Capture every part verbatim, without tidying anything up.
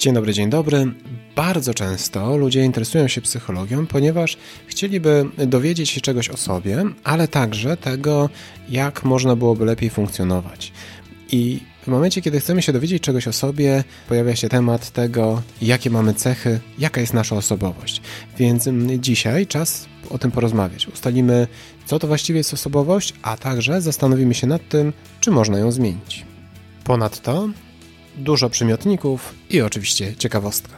Dzień dobry, dzień dobry. Bardzo często ludzie interesują się psychologią, ponieważ chcieliby dowiedzieć się czegoś o sobie, ale także tego, jak można byłoby lepiej funkcjonować. I w momencie, kiedy chcemy się dowiedzieć czegoś o sobie, pojawia się temat tego, jakie mamy cechy, jaka jest nasza osobowość. Więc dzisiaj czas o tym porozmawiać. Ustalimy, co to właściwie jest osobowość, a także zastanowimy się nad tym, czy można ją zmienić. Ponadto dużo przymiotników i oczywiście ciekawostka.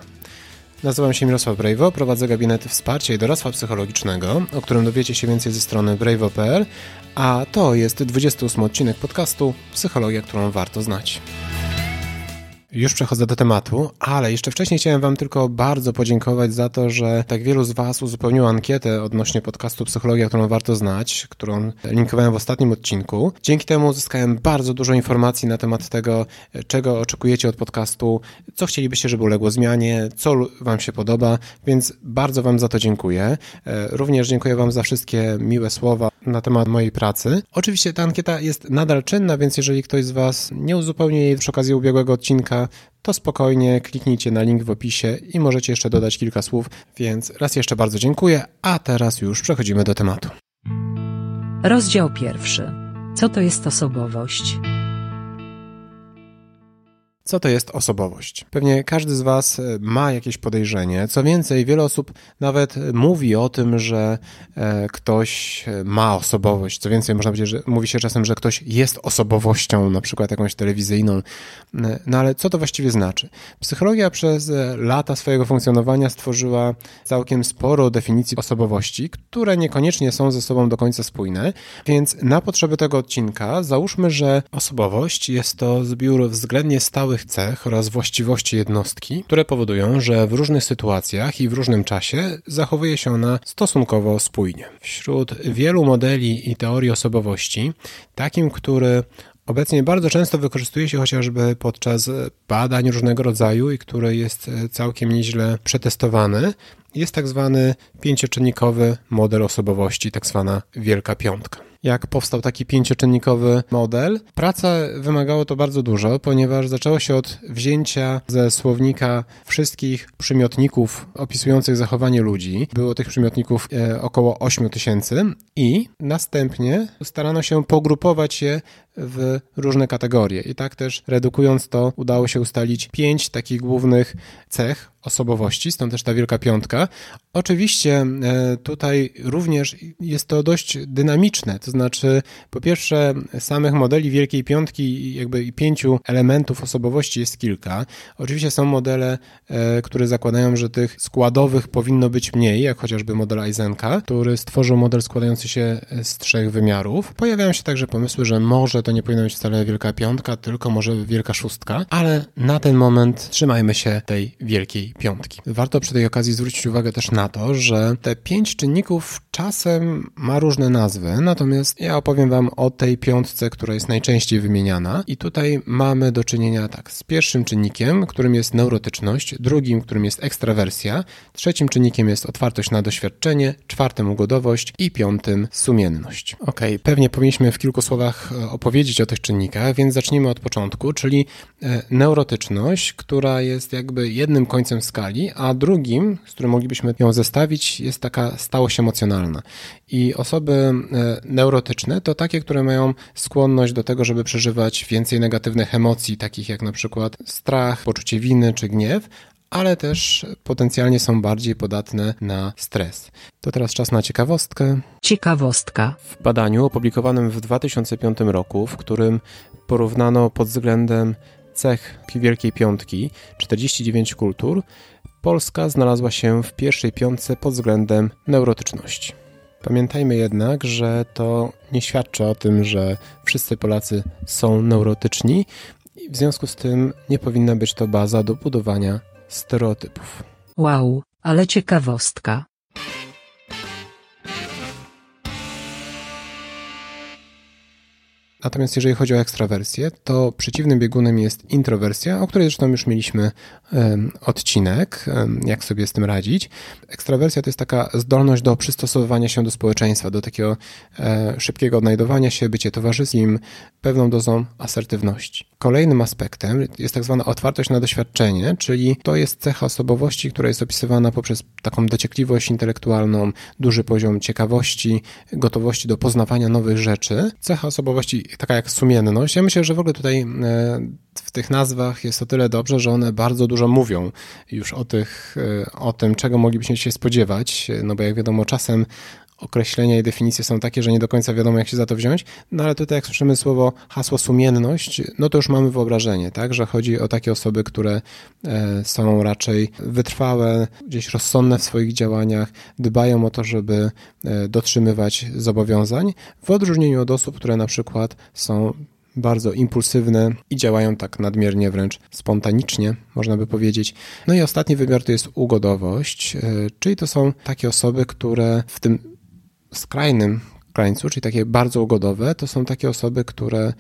Nazywam się Mirosław Brejwo, prowadzę gabinet wsparcia i doradztwa psychologicznego, o którym dowiecie się więcej ze strony brejwo kropka pe el, a to jest dwudziesty ósmy odcinek podcastu Psychologia, którą warto znać. Już przechodzę do tematu, ale jeszcze wcześniej chciałem Wam tylko bardzo podziękować za to, że tak wielu z Was uzupełniło ankietę odnośnie podcastu Psychologia, którą warto znać, którą linkowałem w ostatnim odcinku. Dzięki temu uzyskałem bardzo dużo informacji na temat tego, czego oczekujecie od podcastu, co chcielibyście, żeby uległo zmianie, co Wam się podoba, więc bardzo Wam za to dziękuję. Również dziękuję Wam za wszystkie miłe słowa na temat mojej pracy. Oczywiście ta ankieta jest nadal czynna, więc jeżeli ktoś z Was nie uzupełni jej przy okazji ubiegłego odcinka, to spokojnie kliknijcie na link w opisie i możecie jeszcze dodać kilka słów, więc raz jeszcze bardzo dziękuję, a teraz już przechodzimy do tematu. Rozdział pierwszy. Co to jest osobowość? Co to jest osobowość? Pewnie każdy z Was ma jakieś podejrzenie. Co więcej, wiele osób nawet mówi o tym, że ktoś ma osobowość. Co więcej, można powiedzieć, że mówi się czasem, że ktoś jest osobowością, na przykład jakąś telewizyjną. No ale co to właściwie znaczy? Psychologia przez lata swojego funkcjonowania stworzyła całkiem sporo definicji osobowości, które niekoniecznie są ze sobą do końca spójne, więc na potrzeby tego odcinka załóżmy, że osobowość jest to zbiór względnie stałych cech oraz właściwości jednostki, które powodują, że w różnych sytuacjach i w różnym czasie zachowuje się ona stosunkowo spójnie. Wśród wielu modeli i teorii osobowości, takim, który obecnie bardzo często wykorzystuje się chociażby podczas badań różnego rodzaju i który jest całkiem nieźle przetestowany, jest tak zwany pięcioczynnikowy model osobowości, tak zwana Wielka Piątka. Jak powstał taki pięcioczynnikowy model? Praca wymagało to bardzo dużo, ponieważ zaczęło się od wzięcia ze słownika wszystkich przymiotników opisujących zachowanie ludzi. Było tych przymiotników około osiem tysięcy i następnie starano się pogrupować je w różne kategorie. I tak też redukując to udało się ustalić pięć takich głównych cech osobowości, stąd też ta Wielka Piątka. Oczywiście tutaj również jest to dość dynamiczne, to znaczy po pierwsze samych modeli Wielkiej Piątki jakby i pięciu elementów osobowości jest kilka. Oczywiście są modele, które zakładają, że tych składowych powinno być mniej, jak chociażby model Eisenka, który stworzył model składający się z trzech wymiarów. Pojawiają się także pomysły, że może to nie powinna być wcale Wielka Piątka, tylko może Wielka Szóstka, ale na ten moment trzymajmy się tej Wielkiej Piątki. Warto przy tej okazji zwrócić uwagę też na to, że te pięć czynników czasem ma różne nazwy, natomiast ja opowiem Wam o tej piątce, która jest najczęściej wymieniana i tutaj mamy do czynienia tak z pierwszym czynnikiem, którym jest neurotyczność, drugim, którym jest ekstrawersja, trzecim czynnikiem jest otwartość na doświadczenie, czwartym ugodowość i piątym sumienność. Okej, pewnie powinniśmy w kilku słowach opowiedzieć o tych czynnikach, więc zacznijmy od początku, czyli neurotyczność, która jest jakby jednym końcem skali, a drugim, z którym moglibyśmy ją zestawić, jest taka stałość emocjonalna. I osoby neurotyczne to takie, które mają skłonność do tego, żeby przeżywać więcej negatywnych emocji, takich jak na przykład strach, poczucie winy czy gniew, ale też potencjalnie są bardziej podatne na stres. To teraz czas na ciekawostkę. Ciekawostka. W badaniu opublikowanym w dwa tysiące piątym roku, w którym porównano pod względem cech Wielkiej Piątki czterdzieści dziewięć kultur, Polska znalazła się w pierwszej piątce pod względem neurotyczności. Pamiętajmy jednak, że to nie świadczy o tym, że wszyscy Polacy są neurotyczni i w związku z tym nie powinna być to baza do budowania stereotypów. Wow, ale ciekawostka. Natomiast jeżeli chodzi o ekstrawersję, to przeciwnym biegunem jest introwersja, o której zresztą już mieliśmy um, odcinek, um, jak sobie z tym radzić. Ekstrawersja to jest taka zdolność do przystosowywania się do społeczeństwa, do takiego e, szybkiego odnajdowania się, bycie towarzyskim, pewną dozą asertywności. Kolejnym aspektem jest tak zwana otwartość na doświadczenie, czyli to jest cecha osobowości, która jest opisywana poprzez taką dociekliwość intelektualną, duży poziom ciekawości, gotowości do poznawania nowych rzeczy. Cecha osobowości, taka jak sumienność. Ja myślę, że w ogóle tutaj w tych nazwach jest o tyle dobrze, że one bardzo dużo mówią już o tych, o tym, czego moglibyśmy się spodziewać, no bo jak wiadomo, czasem określenia i definicje są takie, że nie do końca wiadomo, jak się za to wziąć, no ale tutaj jak słyszymy słowo, hasło sumienność, no to już mamy wyobrażenie, tak, że chodzi o takie osoby, które są raczej wytrwałe, gdzieś rozsądne w swoich działaniach, dbają o to, żeby dotrzymywać zobowiązań, w odróżnieniu od osób, które na przykład są bardzo impulsywne i działają tak nadmiernie, wręcz spontanicznie, można by powiedzieć. No i ostatni wymiar to jest ugodowość, czyli to są takie osoby, które w tym skrajnym krańcu, czyli takie bardzo ugodowe, to są takie osoby, które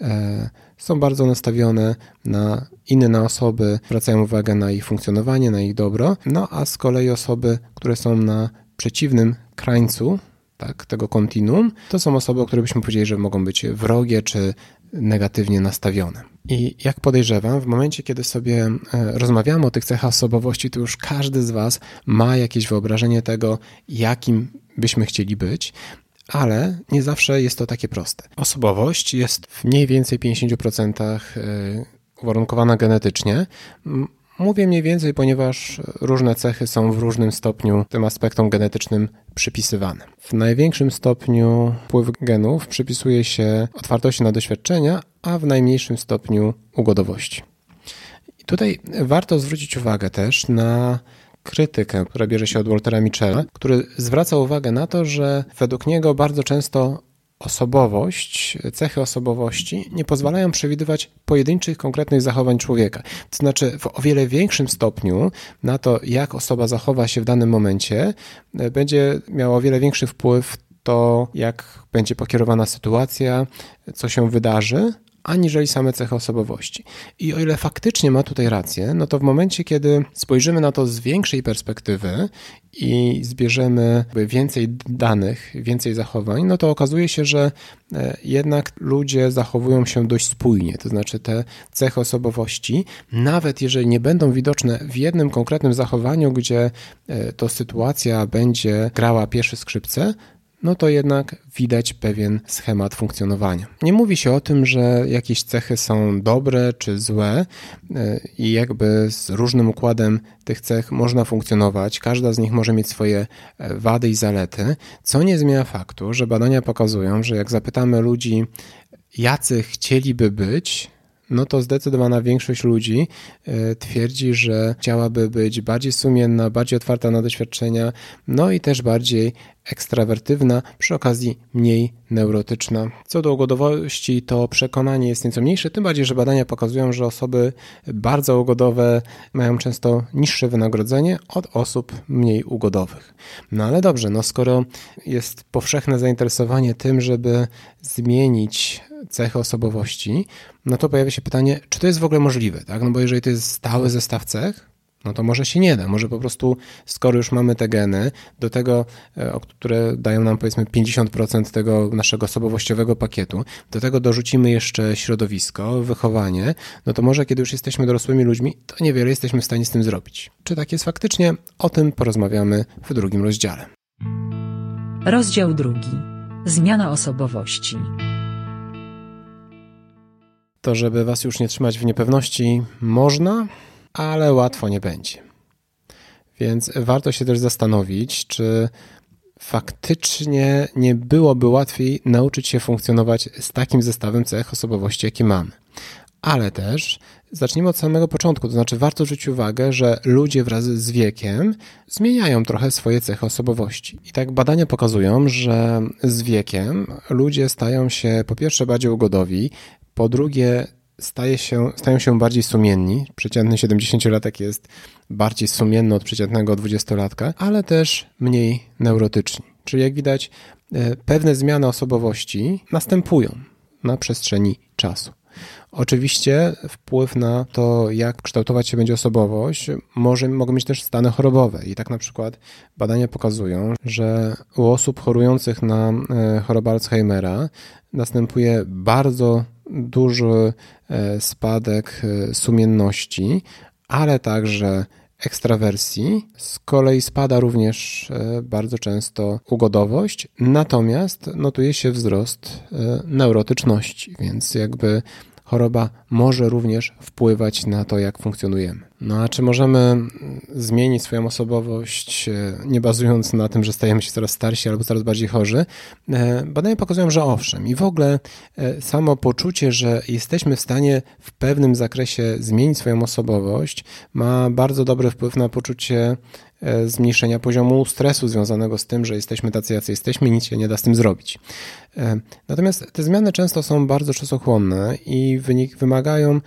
e, są bardzo nastawione na inne osoby, zwracają uwagę na ich funkcjonowanie, na ich dobro, no a z kolei osoby, które są na przeciwnym krańcu, tak, tego kontinuum, to są osoby, o których byśmy powiedzieli, że mogą być wrogie czy negatywnie nastawione. I jak podejrzewam, w momencie, kiedy sobie rozmawiamy o tych cechach osobowości, to już każdy z Was ma jakieś wyobrażenie tego, jakim byśmy chcieli być, ale nie zawsze jest to takie proste. Osobowość jest w mniej więcej pięćdziesiąt procent uwarunkowana genetycznie. Mówię mniej więcej, ponieważ różne cechy są w różnym stopniu tym aspektom genetycznym przypisywane. W największym stopniu wpływ genów przypisuje się otwartości na doświadczenia, a w najmniejszym stopniu ugodowości. I tutaj warto zwrócić uwagę też na krytykę, która bierze się od Waltera Michsela, który zwraca uwagę na to, że według niego bardzo często osobowość, cechy osobowości nie pozwalają przewidywać pojedynczych, konkretnych zachowań człowieka. To znaczy w o wiele większym stopniu na to, jak osoba zachowa się w danym momencie, będzie miała o wiele większy wpływ to, jak będzie pokierowana sytuacja, co się wydarzy, aniżeli same cechy osobowości. I o ile faktycznie ma tutaj rację, no to w momencie, kiedy spojrzymy na to z większej perspektywy i zbierzemy więcej danych, więcej zachowań, no to okazuje się, że jednak ludzie zachowują się dość spójnie, to znaczy te cechy osobowości, nawet jeżeli nie będą widoczne w jednym konkretnym zachowaniu, gdzie to sytuacja będzie grała pierwsze skrzypce, no to jednak widać pewien schemat funkcjonowania. Nie mówi się o tym, że jakieś cechy są dobre czy złe i jakby z różnym układem tych cech można funkcjonować. Każda z nich może mieć swoje wady i zalety, co nie zmienia faktu, że badania pokazują, że jak zapytamy ludzi, jacy chcieliby być, no to zdecydowana większość ludzi twierdzi, że chciałaby być bardziej sumienna, bardziej otwarta na doświadczenia, no i też bardziej ekstrawertywna, przy okazji mniej neurotyczna. Co do ugodowości, to przekonanie jest nieco mniejsze, tym bardziej, że badania pokazują, że osoby bardzo ugodowe mają często niższe wynagrodzenie od osób mniej ugodowych. No ale dobrze, no skoro jest powszechne zainteresowanie tym, żeby zmienić cechy osobowości, no to pojawia się pytanie, czy to jest w ogóle możliwe, tak? No bo jeżeli to jest stały zestaw cech, no to może się nie da, może po prostu skoro już mamy te geny, do tego, które dają nam powiedzmy pięćdziesiąt procent tego naszego osobowościowego pakietu, do tego dorzucimy jeszcze środowisko, wychowanie, no to może kiedy już jesteśmy dorosłymi ludźmi, to niewiele jesteśmy w stanie z tym zrobić. Czy tak jest faktycznie? O tym porozmawiamy w drugim rozdziale. Rozdział drugi. Zmiana osobowości. To, żeby Was już nie trzymać w niepewności, można, ale łatwo nie będzie. Więc warto się też zastanowić, czy faktycznie nie byłoby łatwiej nauczyć się funkcjonować z takim zestawem cech osobowości, jaki mamy. Ale też zacznijmy od samego początku, to znaczy warto zwrócić uwagę, że ludzie wraz z wiekiem zmieniają trochę swoje cechy osobowości. I tak badania pokazują, że z wiekiem ludzie stają się po pierwsze bardziej ugodowi, po drugie staje się, stają się bardziej sumienni. Przeciętny siedemdziesięciolatek jest bardziej sumienny od przeciętnego dwudziestolatka, ale też mniej neurotyczni. Czyli jak widać, pewne zmiany osobowości następują na przestrzeni czasu. Oczywiście wpływ na to, jak kształtować się będzie osobowość, może, mogą mieć też stany chorobowe i tak na przykład badania pokazują, że u osób chorujących na chorobę Alzheimera następuje bardzo duży spadek sumienności, ale także ekstrawersji. Z kolei spada również bardzo często ugodowość, natomiast notuje się wzrost neurotyczności, więc jakby choroba może również wpływać na to, jak funkcjonujemy. No a czy możemy zmienić swoją osobowość, nie bazując na tym, że stajemy się coraz starsi albo coraz bardziej chorzy? Badania pokazują, że owszem. I w ogóle samo poczucie, że jesteśmy w stanie w pewnym zakresie zmienić swoją osobowość, ma bardzo dobry wpływ na poczucie zmniejszenia poziomu stresu związanego z tym, że jesteśmy tacy, jacy jesteśmy i nic się nie da z tym zrobić. Natomiast te zmiany często są bardzo czasochłonne i wynik wymagają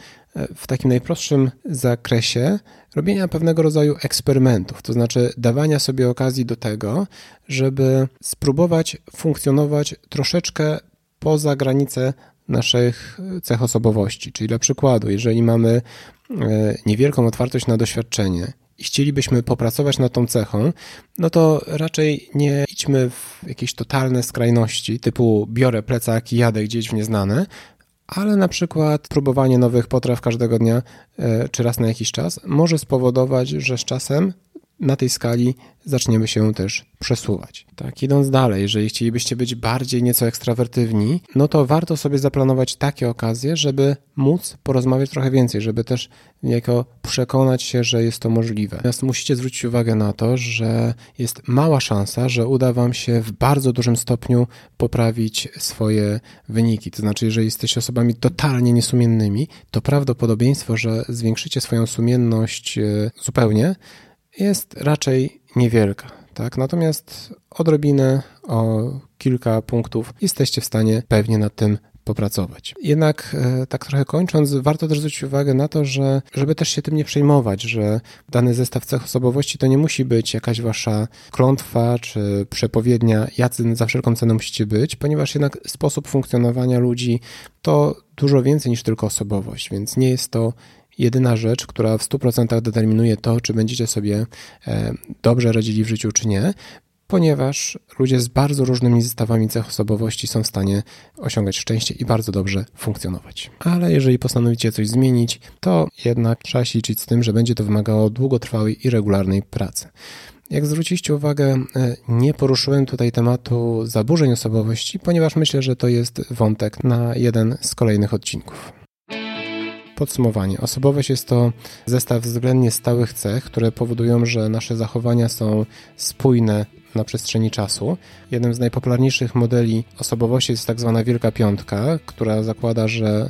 w takim najprostszym zakresie robienia pewnego rodzaju eksperymentów, to znaczy dawania sobie okazji do tego, żeby spróbować funkcjonować troszeczkę poza granicę naszych cech osobowości. Czyli dla przykładu, jeżeli mamy niewielką otwartość na doświadczenie i chcielibyśmy popracować nad tą cechą, no to raczej nie idźmy w jakieś totalne skrajności typu biorę plecak i jadę gdzieś w nieznane, ale na przykład próbowanie nowych potraw każdego dnia czy raz na jakiś czas może spowodować, że z czasem na tej skali zaczniemy się też przesuwać. Tak, idąc dalej, jeżeli chcielibyście być bardziej nieco ekstrawertywni, no to warto sobie zaplanować takie okazje, żeby móc porozmawiać trochę więcej, żeby też niejako przekonać się, że jest to możliwe. Natomiast musicie zwrócić uwagę na to, że jest mała szansa, że uda wam się w bardzo dużym stopniu poprawić swoje wyniki. To znaczy, jeżeli jesteście osobami totalnie niesumiennymi, to prawdopodobieństwo, że zwiększycie swoją sumienność zupełnie, jest raczej niewielka, tak? Natomiast odrobinę, o kilka punktów jesteście w stanie pewnie nad tym popracować. Jednak tak trochę kończąc, warto też zwrócić uwagę na to, że żeby też się tym nie przejmować, że dany zestaw cech osobowości to nie musi być jakaś wasza klątwa czy przepowiednia, jacy za wszelką cenę musicie być, ponieważ jednak sposób funkcjonowania ludzi to dużo więcej niż tylko osobowość, więc nie jest to jedyna rzecz, która w stu procentach determinuje to, czy będziecie sobie dobrze radzili w życiu, czy nie, ponieważ ludzie z bardzo różnymi zestawami cech osobowości są w stanie osiągać szczęście i bardzo dobrze funkcjonować. Ale jeżeli postanowicie coś zmienić, to jednak trzeba się liczyć z tym, że będzie to wymagało długotrwałej i regularnej pracy. Jak zwróciliście uwagę, nie poruszyłem tutaj tematu zaburzeń osobowości, ponieważ myślę, że to jest wątek na jeden z kolejnych odcinków. Podsumowanie. Osobowość jest to zestaw względnie stałych cech, które powodują, że nasze zachowania są spójne na przestrzeni czasu. Jednym z najpopularniejszych modeli osobowości jest tak zwana Wielka Piątka, która zakłada, że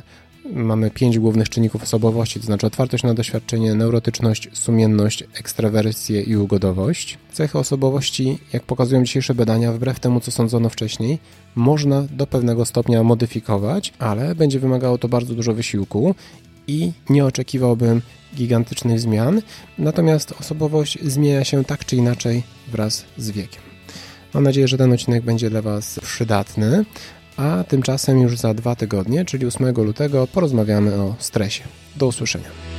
mamy pięć głównych czynników osobowości, to znaczy otwartość na doświadczenie, neurotyczność, sumienność, ekstrawersję i ugodowość. Cechy osobowości, jak pokazują dzisiejsze badania, wbrew temu, co sądzono wcześniej, można do pewnego stopnia modyfikować, ale będzie wymagało to bardzo dużo wysiłku i nie oczekiwałbym gigantycznych zmian, natomiast osobowość zmienia się tak czy inaczej wraz z wiekiem. Mam nadzieję, że ten odcinek będzie dla Was przydatny, a tymczasem już za dwa tygodnie, czyli ósmego lutego, porozmawiamy o stresie. Do usłyszenia.